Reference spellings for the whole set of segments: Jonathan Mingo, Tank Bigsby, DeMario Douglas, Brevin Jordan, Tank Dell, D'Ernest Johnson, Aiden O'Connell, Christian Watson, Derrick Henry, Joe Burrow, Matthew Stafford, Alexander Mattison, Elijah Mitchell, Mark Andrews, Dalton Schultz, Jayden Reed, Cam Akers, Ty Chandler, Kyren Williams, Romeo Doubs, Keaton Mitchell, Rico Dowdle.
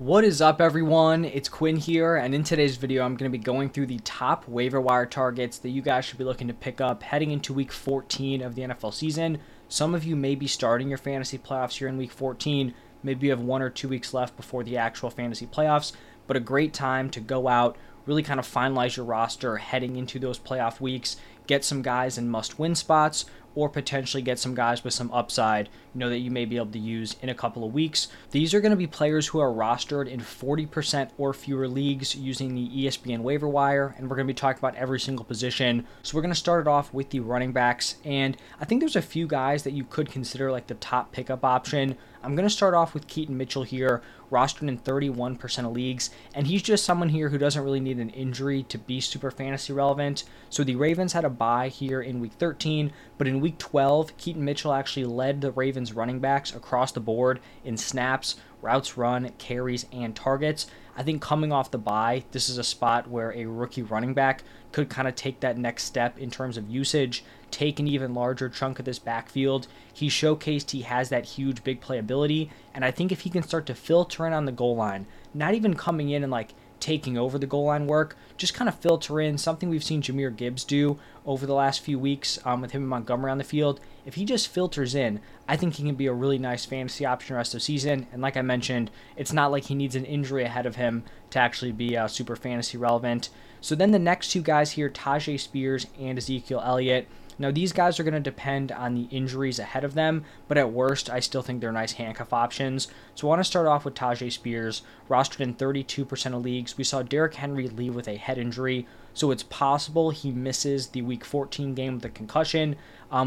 What is up, everyone? It's Quinn here, and in today's video I'm going to be going through the top waiver wire targets that you guys should be looking to pick up heading into week 14 of the NFL season. Some of you may be starting your fantasy playoffs here in week 14. Maybe you have 1 or 2 weeks left before the actual fantasy playoffs, but a great time to go out, really kind of finalize your roster heading into those playoff weeks, get some guys in must-win spots, or potentially get some guys with some upside, that you may be able to use in a couple of weeks. These are going to be players who are rostered in 40% or fewer leagues using the ESPN waiver wire, and we're going to be talking about every single position. So we're going to start it off with the running backs, and I think there's a few guys that you could consider like the top pickup option. I'm going to start off with Keaton Mitchell here, rostered in 31% of leagues, and he's just someone here who doesn't really need an injury to be super fantasy relevant. So the Ravens had a bye here in week 13, but in week 12, Keaton Mitchell actually led the Ravens running backs across the board in snaps, routes run, carries, and targets. I think coming off the bye, this is a spot where a rookie running back could kind of take that next step in terms of usage, take an even larger chunk of this backfield. He showcased he has that huge big play ability, and I think if he can start to filter in on the goal line, not even coming in and like taking over the goal line work, just kind of filter in something we've seen Jahmyr Gibbs do over the last few weeks with him and Montgomery on the field. If he just filters in, I think he can be a really nice fantasy option the rest of the season. And like I mentioned, it's not like he needs an injury ahead of him to actually be super fantasy relevant. So then the next two guys here, Tyjae Spears and Ezekiel Elliott. Now, these guys are going to depend on the injuries ahead of them, but at worst, I still think they're nice handcuff options. So I want to start off with Tyjae Spears, rostered in 32% of leagues. We saw Derrick Henry leave with a head injury, so it's possible he misses the Week 14 game with a concussion.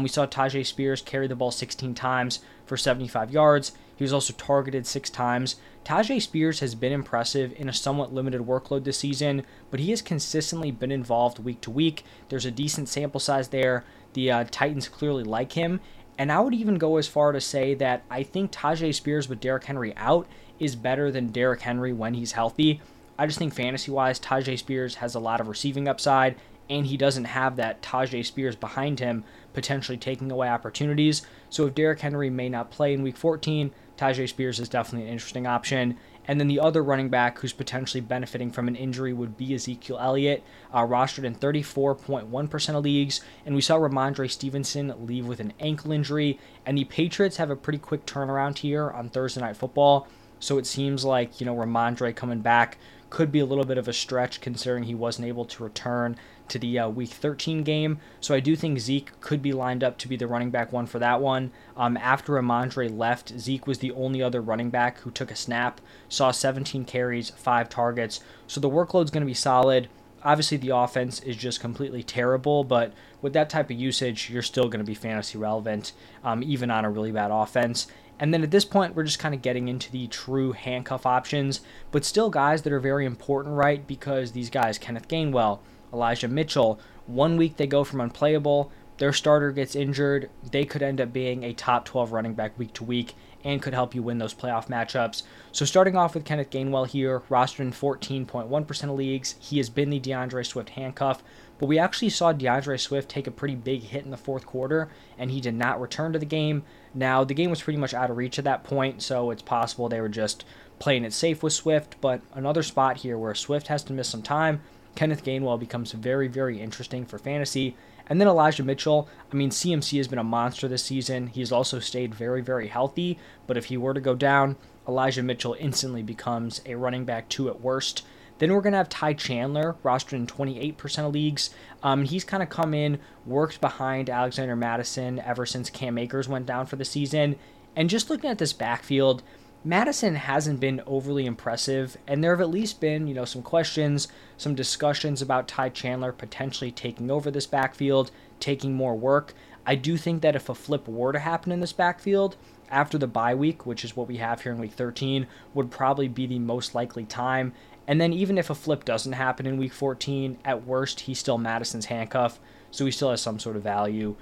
We saw Tyjae Spears carry the ball 16 times for 75 yards. He was also targeted 6 times. Tyjae Spears has been impressive in a somewhat limited workload this season, but he has consistently been involved week to week. There's a decent sample size there. The Titans clearly like him. And I would even go as far to say that I think Tyjae Spears with Derrick Henry out is better than Derrick Henry when he's healthy. I just think fantasy-wise, Tyjae Spears has a lot of receiving upside, and he doesn't have that Tyjae Spears behind him potentially taking away opportunities. So if Derrick Henry may not play in Week 14, Tyjae Spears is definitely an interesting option. And then the other running back who's potentially benefiting from an injury would be Ezekiel Elliott, rostered in 34.1% of leagues. And we saw Rhamondre Stevenson leave with an ankle injury. And the Patriots have a pretty quick turnaround here on Thursday Night Football. So it seems like, Rhamondre coming back could be a little bit of a stretch considering he wasn't able to return to the Week 13 game. So I do think Zeke could be lined up to be the running back one for that one. After Rhamondre left, Zeke was the only other running back who took a snap, saw 17 carries, 5 targets. So the workload's going to be solid. Obviously, the offense is just completely terrible, but with that type of usage, you're still going to be fantasy relevant, even on a really bad offense. And then at this point, we're just kind of getting into the true handcuff options, but still guys that are very important, right? Because these guys, Kenneth Gainwell, Elijah Mitchell, 1 week they go from unplayable, their starter gets injured, they could end up being a top 12 running back week to week and could help you win those playoff matchups. So starting off with Kenneth Gainwell here, rostered in 14.1% of leagues. He has been the DeAndre Swift handcuff, but we actually saw DeAndre Swift take a pretty big hit in the fourth quarter, and he did not return to the game. Now, the game was pretty much out of reach at that point, so it's possible they were just playing it safe with Swift, but another spot here where Swift has to miss some time, Kenneth Gainwell becomes very, very interesting for fantasy. And then Elijah Mitchell, CMC has been a monster this season. He's also stayed very, very healthy, but if he were to go down, Elijah Mitchell instantly becomes a running back 2 at worst. Then we're going to have Ty Chandler, rostered in 28% of leagues. He's kind of come in, worked behind Alexander Mattison ever since Cam Akers went down for the season. And just looking at this backfield, Madison hasn't been overly impressive, and there have at least been, some questions, some discussions about Ty Chandler potentially taking over this backfield, taking more work. I do think that if a flip were to happen in this backfield, after the bye week, which is what we have here in Week 13, would probably be the most likely time. And then even if a flip doesn't happen in Week 14, at worst, he's still Madison's handcuff, so he still has some sort of value,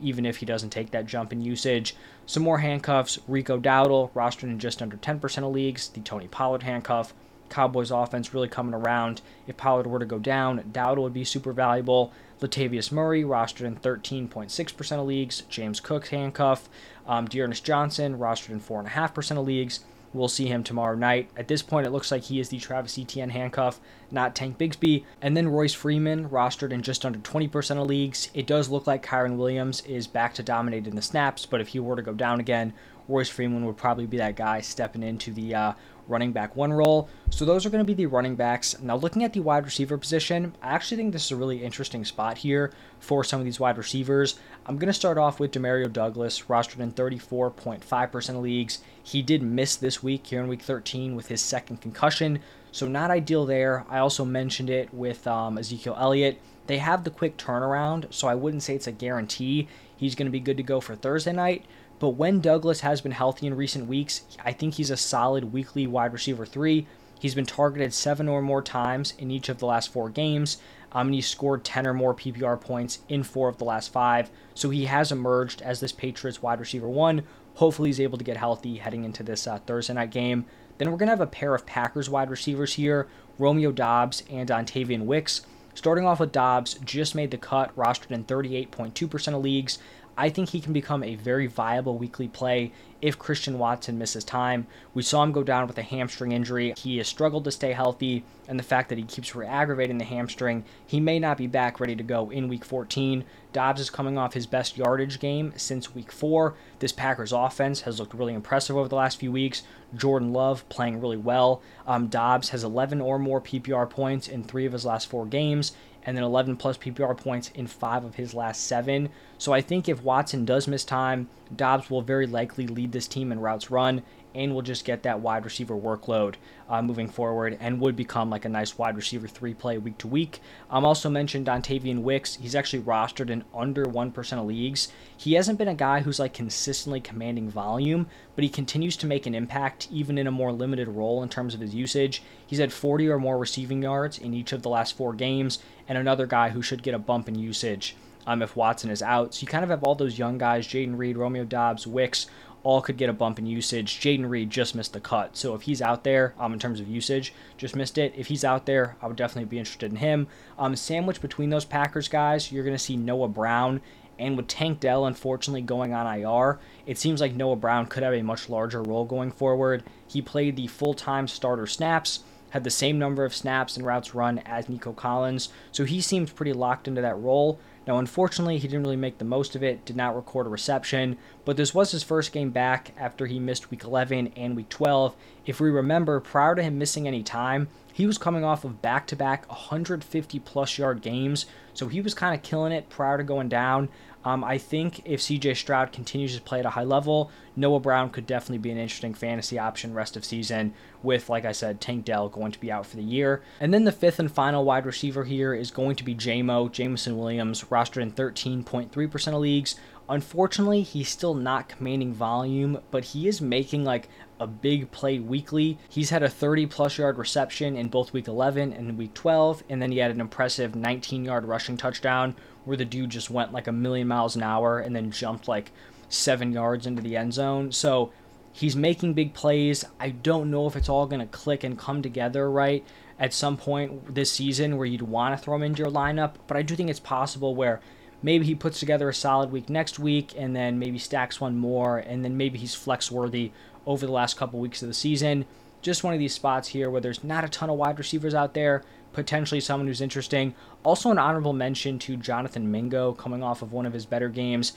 even if he doesn't take that jump in usage. Some more handcuffs, Rico Dowdle, rostered in just under 10% of leagues, the Tony Pollard handcuff. Cowboys offense really coming around. If Pollard were to go down, Dowdle would be super valuable. Latavius Murray, rostered in 13.6% of leagues, James Cook's handcuff. D'Ernest Johnson, rostered in 4.5% of leagues. We'll see him tomorrow night. At this point, it looks like he is the Travis Etienne handcuff, not Tank Bigsby. And then Royce Freeman, rostered in just under 20% of leagues. It does look like Kyren Williams is back to dominating the snaps, but if he were to go down again, Royce Freeman would probably be that guy stepping into the running back one role. So those are going to be the running backs. Now looking at the wide receiver position, I actually think this is a really interesting spot here for some of these wide receivers. I'm going to start off with DeMario Douglas, rostered in 34.5% of leagues. He did miss this week here in week 13 with his second concussion, so not ideal there. I also mentioned it with Ezekiel Elliott. They have the quick turnaround, so I wouldn't say it's a guarantee he's going to be good to go for Thursday night. But when Douglas has been healthy in recent weeks, I think he's a solid weekly wide receiver 3. He's been targeted 7 or more times in each of the last 4 games, and he's scored 10 or more PPR points in 4 of the last 5. So he has emerged as this Patriots wide receiver 1. Hopefully he's able to get healthy heading into this Thursday night game. Then we're going to have a pair of Packers wide receivers here, Romeo Doubs and Ontavian Wicks. Starting off with Doubs, just made the cut, rostered in 38.2% of leagues. I think he can become a very viable weekly play if Christian Watson misses time. We saw him go down with a hamstring injury. He has struggled to stay healthy, and the fact that he keeps re-aggravating the hamstring, he may not be back ready to go in Week 14. Doubs is coming off his best yardage game since Week 4. This Packers offense has looked really impressive over the last few weeks. Jordan Love playing really well. Doubs has 11 or more PPR points in 3 of his last 4 games, and then 11 plus PPR points in 5 of his last 7. So I think if Watson does miss time, Doubs will very likely lead this team in routes run and will just get that wide receiver workload moving forward and would become like a nice wide receiver 3 play week to week. Also mentioned Dontayvion Wicks. He's actually rostered in under 1% of leagues. He hasn't been a guy who's like consistently commanding volume, but he continues to make an impact even in a more limited role in terms of his usage. He's had 40 or more receiving yards in each of the last 4 games, and another guy who should get a bump in usage if Watson is out. So you kind of have all those young guys, Jayden Reed, Romeo Doubs, Wicks, all could get a bump in usage. Jayden Reed just missed the cut. So if he's out there in terms of usage, just missed it. If he's out there, I would definitely be interested in him. Sandwiched between those Packers guys, you're going to see Noah Brown. And with Tank Dell, unfortunately, going on IR, it seems like Noah Brown could have a much larger role going forward. He played the full-time starter snaps, had the same number of snaps and routes run as Nico Collins, so he seems pretty locked into that role. Now, unfortunately, he didn't really make the most of it, did not record a reception, but this was his first game back after he missed Week 11 and Week 12. If we remember, prior to him missing any time, he was coming off of back-to-back 150-plus yard games, so he was kind of killing it prior to going down. I think if C.J. Stroud continues to play at a high level, Noah Brown could definitely be an interesting fantasy option rest of season with, like I said, Tank Dell going to be out for the year. And then the fifth and final wide receiver here is going to be Jamison Williams, rostered in 13.3% of leagues. Unfortunately, he's still not commanding volume, but he is making like a big play weekly. He's had a 30-plus yard reception in both Week 11 and Week 12, and then he had an impressive 19-yard rushing touchdown where the dude just went like a million miles an hour and then jumped like 7 yards into the end zone. So he's making big plays. I don't know if it's all going to click and come together right at some point this season where you'd want to throw him into your lineup, but I do think it's possible where maybe he puts together a solid week next week and then maybe stacks one more, and then maybe he's flex-worthy over the last couple weeks of the season. Just one of these spots here where there's not a ton of wide receivers out there, potentially someone who's interesting. Also an honorable mention to Jonathan Mingo coming off of one of his better games.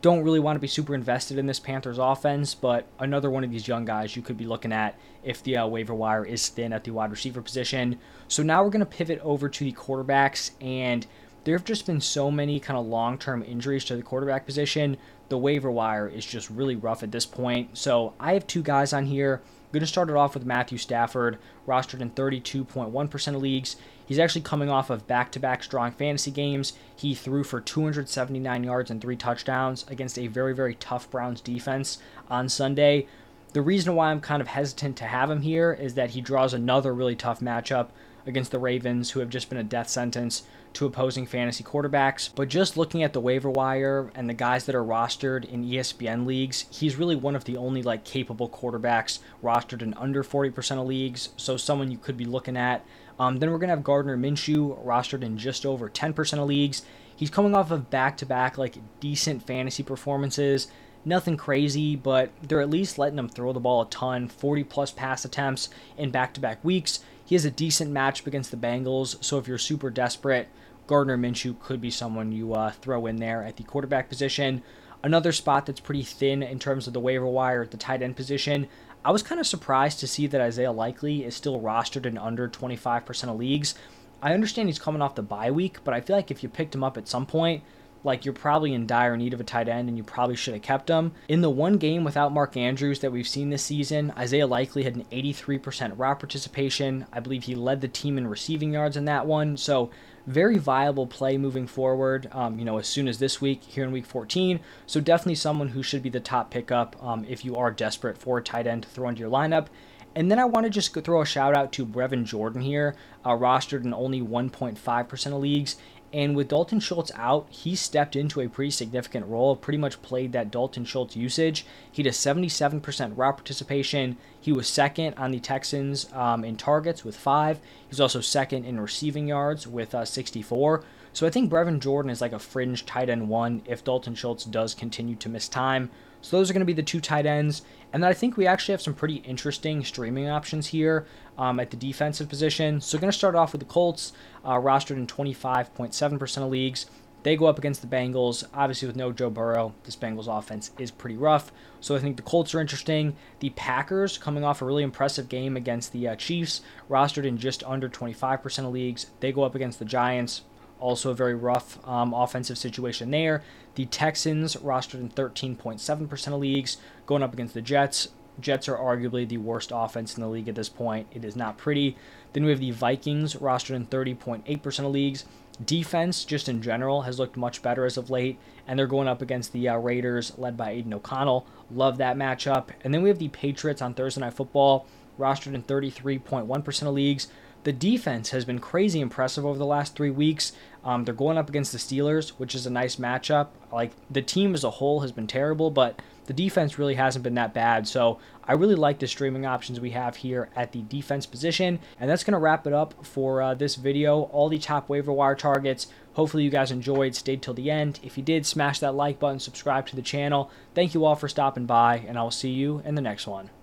Don't really want to be super invested in this Panthers offense, but another one of these young guys you could be looking at if the waiver wire is thin at the wide receiver position. So now we're going to pivot over to the quarterbacks, and there have just been so many kind of long-term injuries to the quarterback position. The waiver wire is just really rough at this point. So I have 2 guys on here. I'm going to start it off with Matthew Stafford, rostered in 32.1% of leagues. He's actually coming off of back-to-back strong fantasy games. He threw for 279 yards and 3 touchdowns against a very, very tough Browns defense on Sunday. The reason why I'm kind of hesitant to have him here is that he draws another really tough matchup against the Ravens, who have just been a death sentence to opposing fantasy quarterbacks. But just looking at the waiver wire and the guys that are rostered in ESPN leagues, he's really one of the only like capable quarterbacks rostered in under 40% of leagues, so someone you could be looking at. Then we're going to have Gardner Minshew, rostered in just over 10% of leagues. He's coming off of back-to-back like decent fantasy performances. Nothing crazy, but they're at least letting him throw the ball a ton, 40-plus pass attempts in back-to-back weeks. He has a decent matchup against the Bengals, so if you're super desperate, Gardner Minshew could be someone you throw in there at the quarterback position. Another spot that's pretty thin in terms of the waiver wire at the tight end position, I was kind of surprised to see that Isaiah Likely is still rostered in under 25% of leagues. I understand he's coming off the bye week, but I feel like if you picked him up at some point, like, you're probably in dire need of a tight end, and you probably should have kept him. In the one game without Mark Andrews that we've seen this season, Isaiah Likely had an 83% route participation. I believe he led the team in receiving yards in that one. So very viable play moving forward, as soon as this week, here in week 14. So definitely someone who should be the top pickup if you are desperate for a tight end to throw into your lineup. And then I want to just throw a shout out to Brevin Jordan here, rostered in only 1.5% of leagues. And with Dalton Schultz out, he stepped into a pretty significant role, pretty much played that Dalton Schultz usage. He had a 77% route participation. He was second on the Texans in targets with 5. He was also second in receiving yards with 64. So I think Brevin Jordan is like a fringe tight end one if Dalton Schultz does continue to miss time. So those are going to be the two tight ends. And then I think we actually have some pretty interesting streaming options here at the defensive position. So we're going to start off with the Colts, rostered in 25.7% of leagues. They go up against the Bengals. Obviously, with no Joe Burrow, this Bengals offense is pretty rough. So I think the Colts are interesting. The Packers, coming off a really impressive game against the Chiefs, rostered in just under 25% of leagues. They go up against the Giants. Also a very rough offensive situation there. The Texans rostered in 13.7% of leagues, going up against the Jets. Jets are arguably the worst offense in the league at this point. It is not pretty. Then we have the Vikings rostered in 30.8% of leagues. Defense, just in general, has looked much better as of late, and they're going up against the Raiders, led by Aiden O'Connell. Love that matchup. And then we have the Patriots on Thursday Night Football, rostered in 33.1% of leagues. The defense has been crazy impressive over the last 3 weeks. They're going up against the Steelers, which is a nice matchup. Like, the team as a whole has been terrible, but the defense really hasn't been that bad. So I really like the streaming options we have here at the defense position. And that's going to wrap it up for this video. All the top waiver wire targets. Hopefully you guys enjoyed, stayed till the end. If you did, smash that like button, subscribe to the channel. Thank you all for stopping by, and I will see you in the next one.